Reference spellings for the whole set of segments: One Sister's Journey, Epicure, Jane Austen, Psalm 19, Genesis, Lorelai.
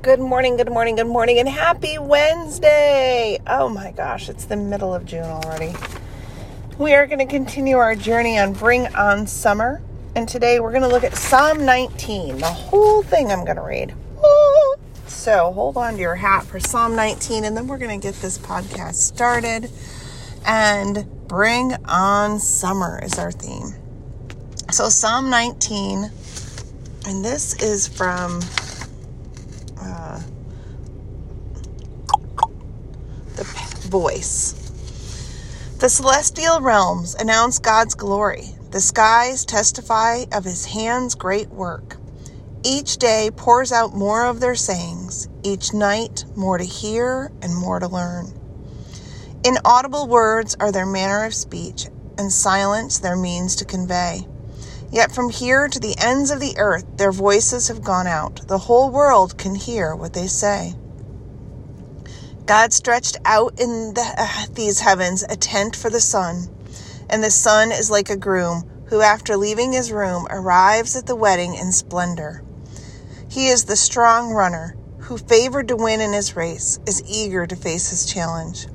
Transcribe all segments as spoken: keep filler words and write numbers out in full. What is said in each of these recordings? Good morning, good morning, good morning, and happy Wednesday. Oh my gosh, it's the middle of June already. We are going to continue our journey on Bring On Summer, and today we're going to look at Psalm nineteen, the whole thing I'm going to read. So hold on to your hat for Psalm nineteen, and then we're going to get this podcast started, and Bring On Summer is our theme. So Psalm nineteen, and this is from... Uh, the voice. The celestial realms announce God's glory. The skies testify of his hands' great work. Each day pours out more of their sayings. Each night more to hear and more to learn. Inaudible words are their manner of speech, and silence their means to convey. Yet from here to the ends of the earth, their voices have gone out. The whole world can hear what they say. God stretched out in the, uh, these heavens a tent for the sun, and the sun is like a groom who, after leaving his room, arrives at the wedding in splendor. He is the strong runner who, favored to win in his race, is eager to face his challenge.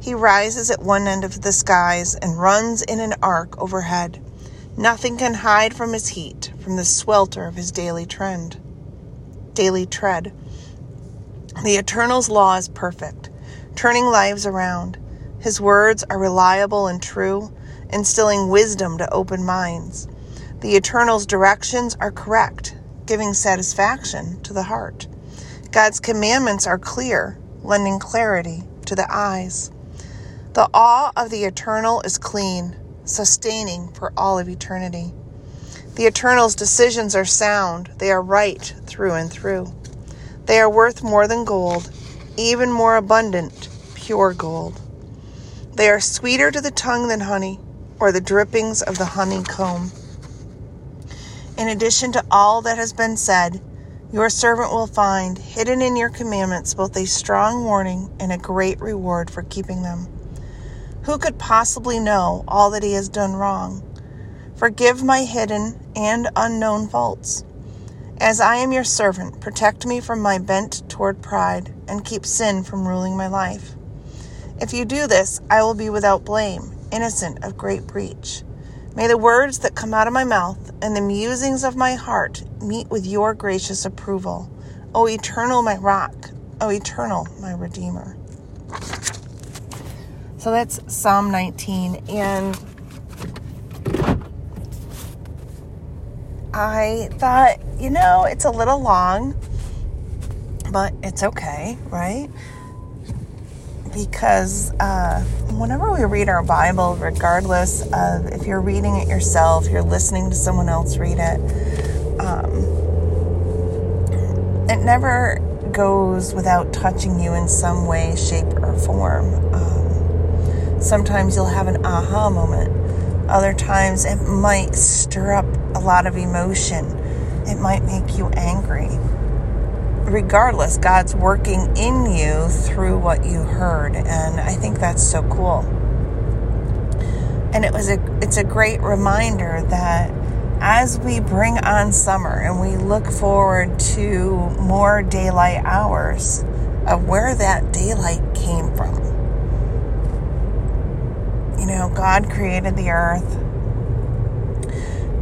He rises at one end of the skies and runs in an arc overhead. Nothing can hide from his heat, from the swelter of his daily trend, daily tread. The Eternal's law is perfect, turning lives around. His words are reliable and true, instilling wisdom to open minds. The Eternal's directions are correct, giving satisfaction to the heart. God's commandments are clear, lending clarity to the eyes. The awe of the Eternal is clean, sustaining for all of eternity. The Eternal's decisions are sound. They are right through and through. They are worth more than gold, even more abundant, pure gold. They are sweeter to the tongue than honey, or the drippings of the honeycomb. In addition to all that has been said, your servant will find hidden in your commandments both a strong warning and a great reward for keeping them. Who could possibly know all that he has done wrong? Forgive my hidden and unknown faults. As I am your servant, protect me from my bent toward pride and keep sin from ruling my life. If you do this, I will be without blame, innocent of great breach. May the words that come out of my mouth and the musings of my heart meet with your gracious approval. O Eternal, my rock, O Eternal, my Redeemer. So that's Psalm nineteen, and I thought, you know, it's a little long, but it's okay, right? Because uh, whenever we read our Bible, regardless of if you're reading it yourself, you're listening to someone else read it, um, it never goes without touching you in some way, shape, or form. Um, Sometimes you'll have an aha moment. Other times it might stir up a lot of emotion. It might make you angry. Regardless, God's working in you through what you heard, and I think that's so cool. And it was a it's a great reminder that as we bring on summer and we look forward to more daylight hours, of where that daylight came from. You know, God created the earth,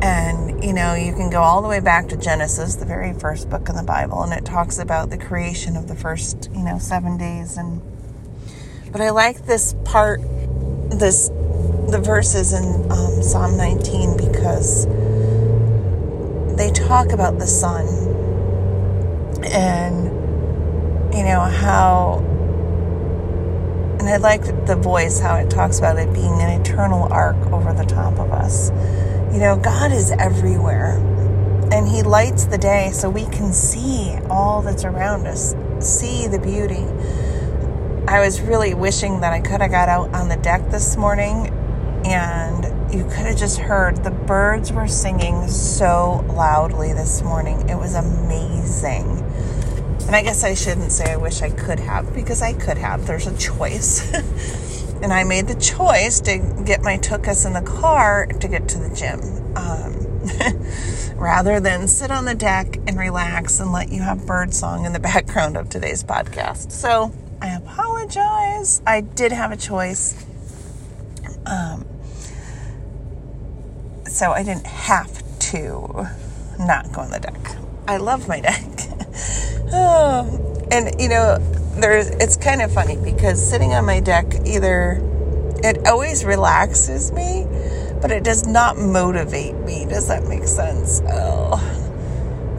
and, you know, you can go all the way back to Genesis, the very first book in the Bible, and it talks about the creation of the first, you know, seven days. And but I like this part, this the verses in um, Psalm nineteen, because they talk about the sun and, you know, how... And I like the voice, how it talks about it being an eternal arc over the top of us. You know, God is everywhere. And he lights the day so we can see all that's around us. See the beauty. I was really wishing that I could have got out on the deck this morning. And you could have just heard the birds were singing so loudly this morning. It was amazing. And I guess I shouldn't say I wish I could have, because I could have. There's a choice. And I made the choice to get my tuchus in the car to get to the gym. Um, rather than sit on the deck and relax and let you have bird song in the background of today's podcast. So I apologize. I did have a choice. Um, so I didn't have to not go on the deck. I love my deck. oh, and you know, there's, it's kind of funny because sitting on my deck, either it always relaxes me, but it does not motivate me. Does that make sense? Oh,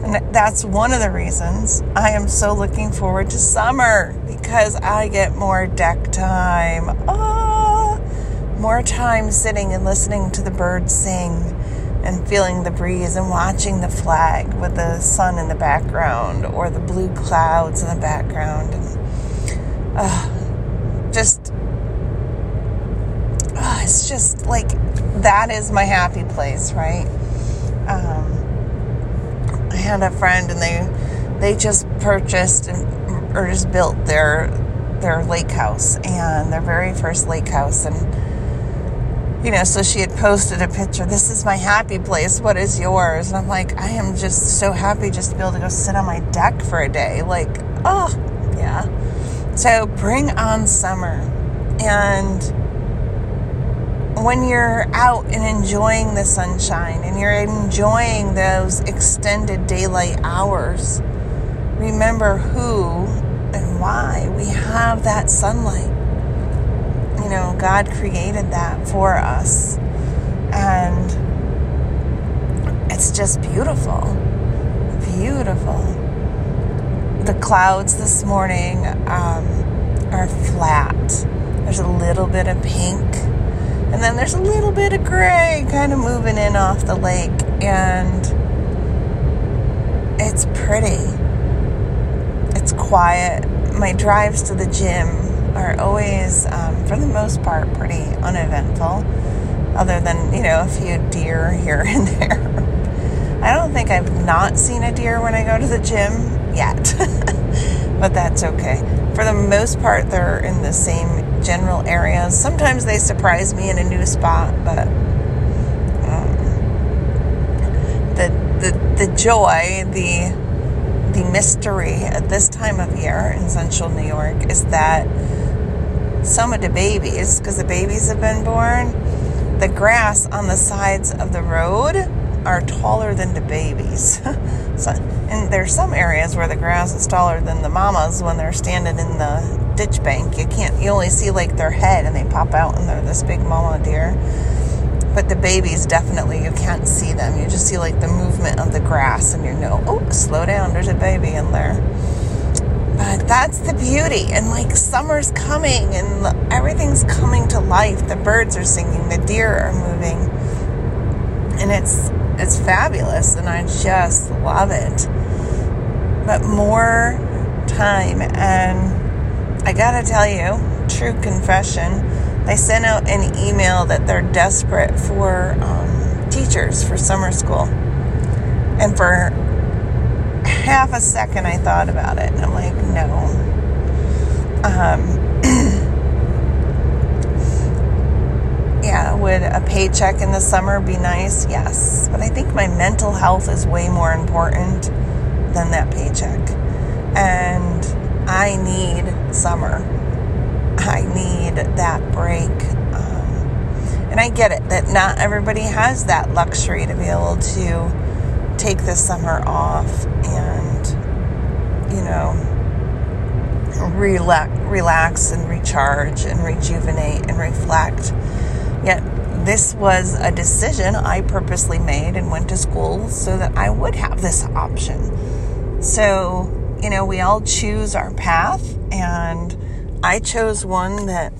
and that's one of the reasons I am so looking forward to summer, because I get more deck time. Oh, more time sitting and listening to the birds sing and feeling the breeze and watching the flag with the sun in the background or the blue clouds in the background. And uh, just, uh, it's just like, that is my happy place, right? Um, I had a friend and they, they just purchased and, or just built their, their lake house, and their very first lake house. And you know, so she had posted a picture, "This is my happy place. What is yours?" And I'm like, I am just so happy just to be able to go sit on my deck for a day. Like, oh, yeah. So bring on summer. And when you're out and enjoying the sunshine and you're enjoying those extended daylight hours, remember who and why we have that sunlight. You know, God created that for us, and it's just beautiful, beautiful. The clouds this morning um, are flat. There's a little bit of pink, and then there's a little bit of gray kind of moving in off the lake, and it's pretty. It's quiet. My drives to the gym are always, um, for the most part, pretty uneventful, other than, you know, a few deer here and there. I don't think I've not seen a deer when I go to the gym yet, but that's okay. For the most part, they're in the same general areas. Sometimes they surprise me in a new spot, but um, the, the, the joy, the the mystery at this time of year in central New York is that some of the babies, because the babies have been born, the grass on the sides of the road are taller than the babies. So, and there's some areas where the grass is taller than the mamas when they're standing in the ditch bank. You can't, you only see like their head and they pop out and they're this big mama deer. But the babies, definitely, you can't see them. You just see, like, the movement of the grass, and you know, oh, slow down, there's a baby in there. But that's the beauty. And, like, summer's coming, and everything's coming to life. The birds are singing. The deer are moving. And it's it's fabulous, and I just love it. But more time. And I got to tell you, true confession, they sent out an email that they're desperate for um, teachers for summer school. And for half a second, I thought about it. And I'm like, no. Um, yeah, would a paycheck in the summer be nice? Yes. But I think my mental health is way more important than that paycheck. And I need summer. I need that break. Um, and I get it that not everybody has that luxury to be able to take the summer off and, you know, relax, relax and recharge and rejuvenate and reflect. Yet this was a decision I purposely made and went to school so that I would have this option. So, you know, we all choose our path, and I chose one that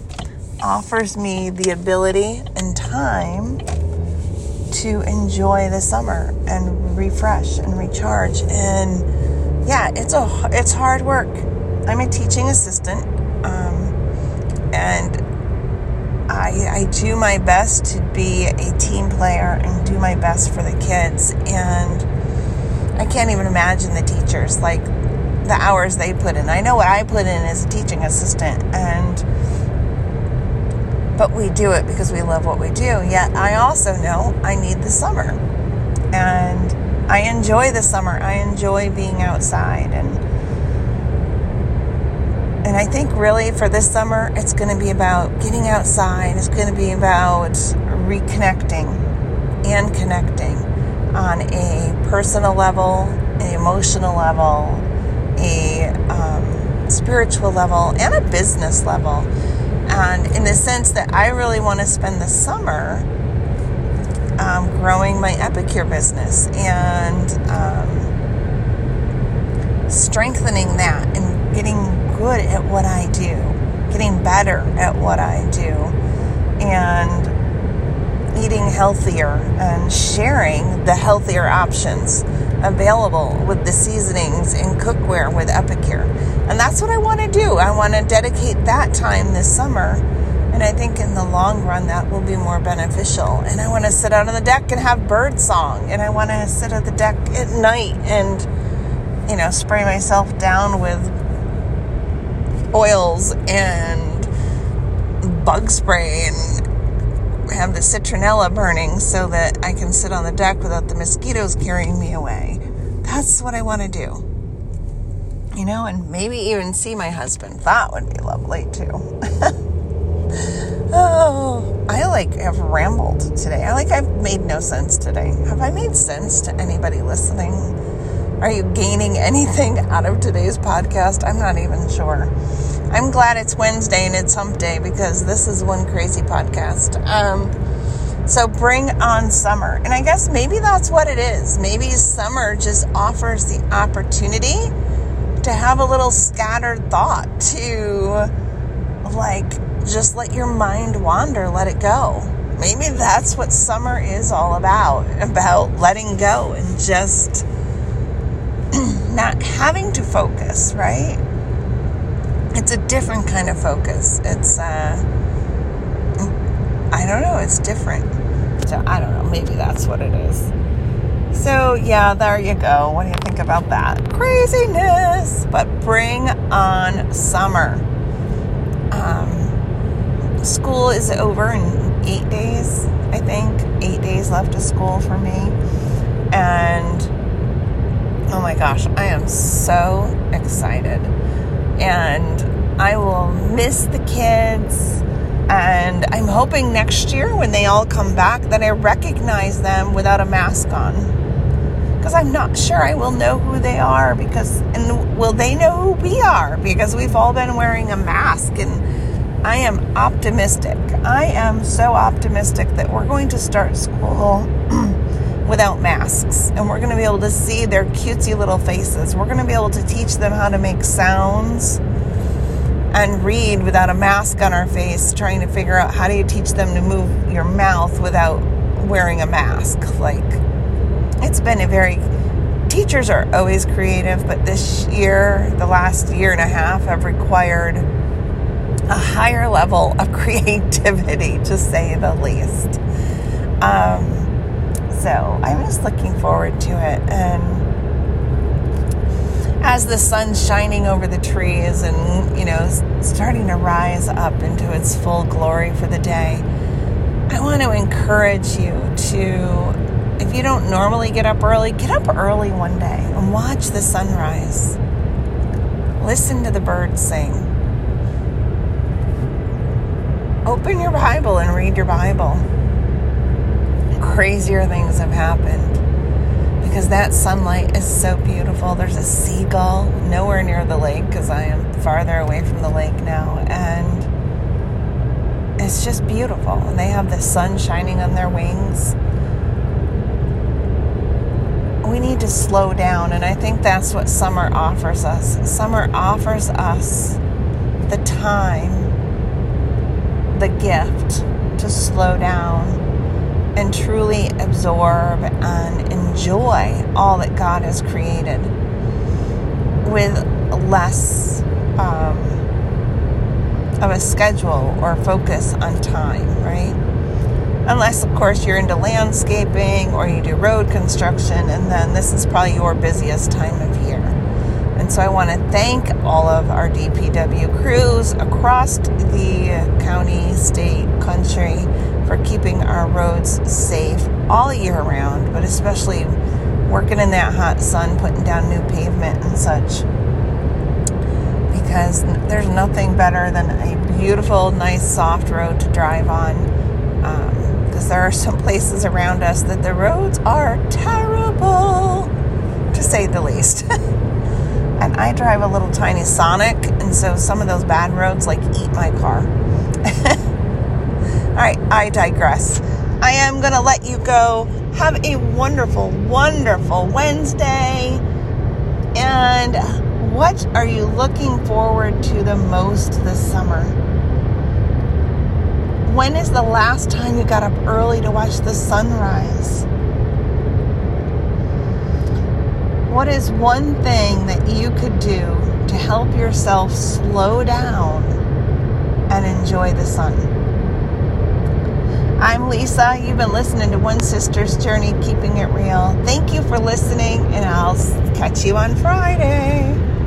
offers me the ability and time to enjoy the summer and refresh and recharge. And yeah, it's a it's hard work. I'm a teaching assistant, um, and I, I do my best to be a team player and do my best for the kids. And I can't even imagine the teachers, like, the hours they put in. I know what I put in as a teaching assistant, and but we do it because we love what we do. Yet I also know I need the summer. and I enjoy the summer. I enjoy being outside, and and I think really for this summer, it's going to be about getting outside. It's going to be about reconnecting and connecting on a personal level, an emotional level, a um, spiritual level, and a business level. And in the sense that I really want to spend the summer um, growing my Epicure business and um, strengthening that and getting good at what I do, getting better at what I do, and eating healthier and sharing the healthier options available with the seasonings and cookware with Epicure. And that's what I want to do. I want to dedicate that time this summer. And I think in the long run, that will be more beneficial. And I want to sit out on the deck and have bird song. And I want to sit at the deck at night and, you know, spray myself down with oils and bug spray and have the citronella burning so that I can sit on the deck without the mosquitoes carrying me away. That's what I want to do. You know, and maybe even see my husband. That would be lovely too. Oh, I like have rambled today. I like I've made no sense today. Have I made sense to anybody listening? Are you gaining anything out of today's podcast? I'm not even sure. I'm glad it's Wednesday and it's hump day, because this is one crazy podcast. Um, so bring on summer. And I guess maybe that's what it is. Maybe summer just offers the opportunity to have a little scattered thought, to like just let your mind wander, let it go. Maybe that's what summer is all about, about letting go and just not having to focus, right? It's a different kind of focus. It's, uh, I don't know, it's different. So I don't know, maybe that's what it is. So yeah, there you go. What do you think about that? Craziness! But bring on summer. Um, school is over in eight days, I think. Eight days left of school for me. And oh my gosh, I am so excited. And I will miss the kids. And I'm hoping next year when they all come back that I recognize them without a mask on. Because I'm not sure I will know who they are. Because and will they know who we are? Because we've all been wearing a mask. And I am optimistic. I am so optimistic that we're going to start school without masks, and we're going to be able to see their cutesy little faces. We're going to be able to teach them how to make sounds and read without a mask on our face, trying to figure out how do you teach them to move your mouth without wearing a mask. Like, it's been a very, teachers are always creative, but this year, the last year and a half, have required a higher level of creativity, to say the least. Um, So I'm just looking forward to it. And as the sun's shining over the trees and, you know, starting to rise up into its full glory for the day, I want to encourage you to, if you don't normally get up early, get up early one day and watch the sunrise. Listen to the birds sing. Open your Bible and read your Bible. Crazier things have happened because that sunlight is so beautiful. There's a seagull nowhere near the lake because I am farther away from the lake now, and it's just beautiful. And they have the sun shining on their wings. We need to slow down, and I think that's what summer offers us. Summer offers us the time, the gift to slow down and truly absorb and enjoy all that God has created with less um, of a schedule or focus on time, right? Unless, of course, you're into landscaping or you do road construction, and then this is probably your busiest time of year. And so I want to thank all of our D P W crews across the county, state, country for keeping our roads safe all year round, but especially working in that hot sun, putting down new pavement and such, because there's nothing better than a beautiful, nice, soft road to drive on, um, because there are some places around us that the roads are terrible, to say the least. And I drive a little tiny Sonic, and so some of those bad roads, like, eat my car. All right, I digress. I am going to let you go. Have a wonderful, wonderful Wednesday. And what are you looking forward to the most this summer? When is the last time you got up early to watch the sunrise? What is one thing that you could do to help yourself slow down and enjoy the sun? I'm Lisa. You've been listening to One Sister's Journey, Keeping It Real. Thank you for listening, and I'll catch you on Friday.